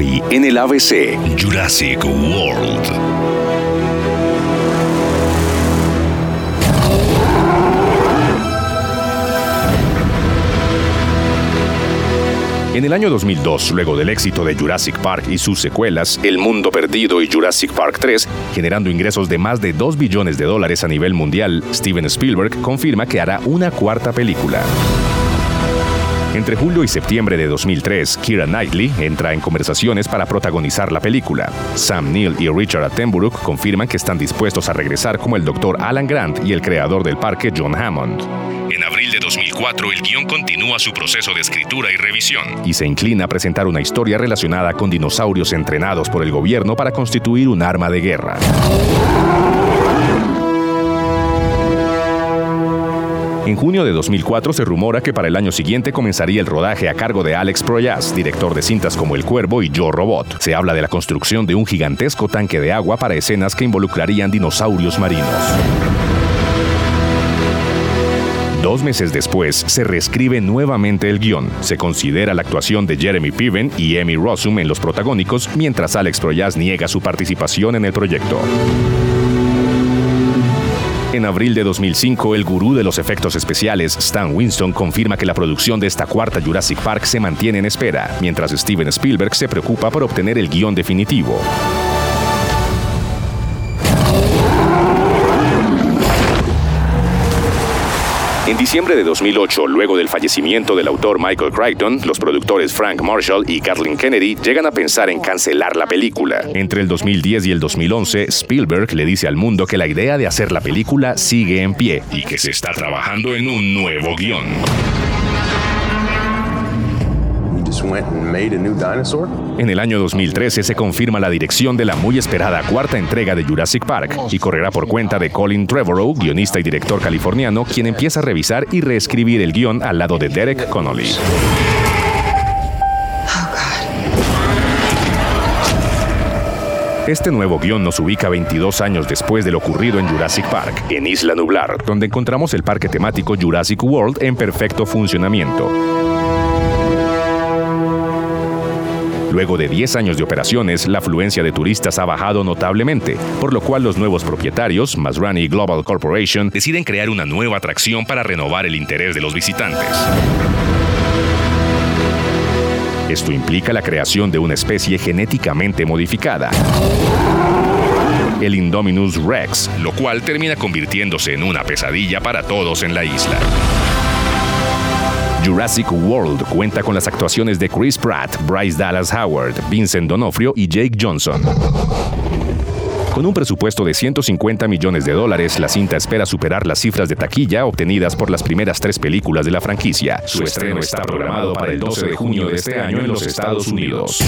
Hoy en el ABC, Jurassic World. En el año 2002, luego del éxito de Jurassic Park y sus secuelas, El Mundo Perdido y Jurassic Park 3, generando ingresos de más de $2 billones a nivel mundial, Steven Spielberg confirma que hará una cuarta película. Entre julio y septiembre de 2003, Kira Knightley entra en conversaciones para protagonizar la película. Sam Neill y Richard Attenborough confirman que están dispuestos a regresar como el Dr. Alan Grant y el creador del parque, John Hammond. En abril de 2004, el guión continúa su proceso de escritura y revisión y se inclina a presentar una historia relacionada con dinosaurios entrenados por el gobierno para constituir un arma de guerra. En junio de 2004 se rumora que para el año siguiente comenzaría el rodaje a cargo de Alex Proyas, director de cintas como El Cuervo y Yo Robot. Se habla de la construcción de un gigantesco tanque de agua para escenas que involucrarían dinosaurios marinos. 2 meses después, se reescribe nuevamente el guión. Se considera la actuación de Jeremy Piven y Emmy Rossum en los protagónicos, mientras Alex Proyas niega su participación en el proyecto. En abril de 2005, el gurú de los efectos especiales, Stan Winston, confirma que la producción de esta cuarta Jurassic Park se mantiene en espera, mientras Steven Spielberg se preocupa por obtener el guión definitivo. En diciembre de 2008, luego del fallecimiento del autor Michael Crichton, los productores Frank Marshall y Kathleen Kennedy llegan a pensar en cancelar la película. Entre el 2010 y el 2011, Spielberg le dice al mundo que la idea de hacer la película sigue en pie y que se está trabajando en un nuevo guión. En el año 2013 se confirma la dirección de la muy esperada cuarta entrega de Jurassic Park y correrá por cuenta de Colin Trevorrow, guionista y director californiano, quien empieza a revisar y reescribir el guión al lado de Derek Connolly. Este nuevo guión nos ubica 22 años después de lo ocurrido en Jurassic Park, en Isla Nublar, donde encontramos el parque temático Jurassic World en perfecto funcionamiento. Luego de 10 años de operaciones, la afluencia de turistas ha bajado notablemente, por lo cual los nuevos propietarios, Masrani Global Corporation, deciden crear una nueva atracción para renovar el interés de los visitantes. Esto implica la creación de una especie genéticamente modificada, el Indominus Rex, lo cual termina convirtiéndose en una pesadilla para todos en la isla. Jurassic World cuenta con las actuaciones de Chris Pratt, Bryce Dallas Howard, Vincent D'Onofrio y Jake Johnson. Con un presupuesto de $150 millones, la cinta espera superar las cifras de taquilla obtenidas por las primeras 3 películas de la franquicia. Su estreno está programado para el 12 de junio de este año en los Estados Unidos.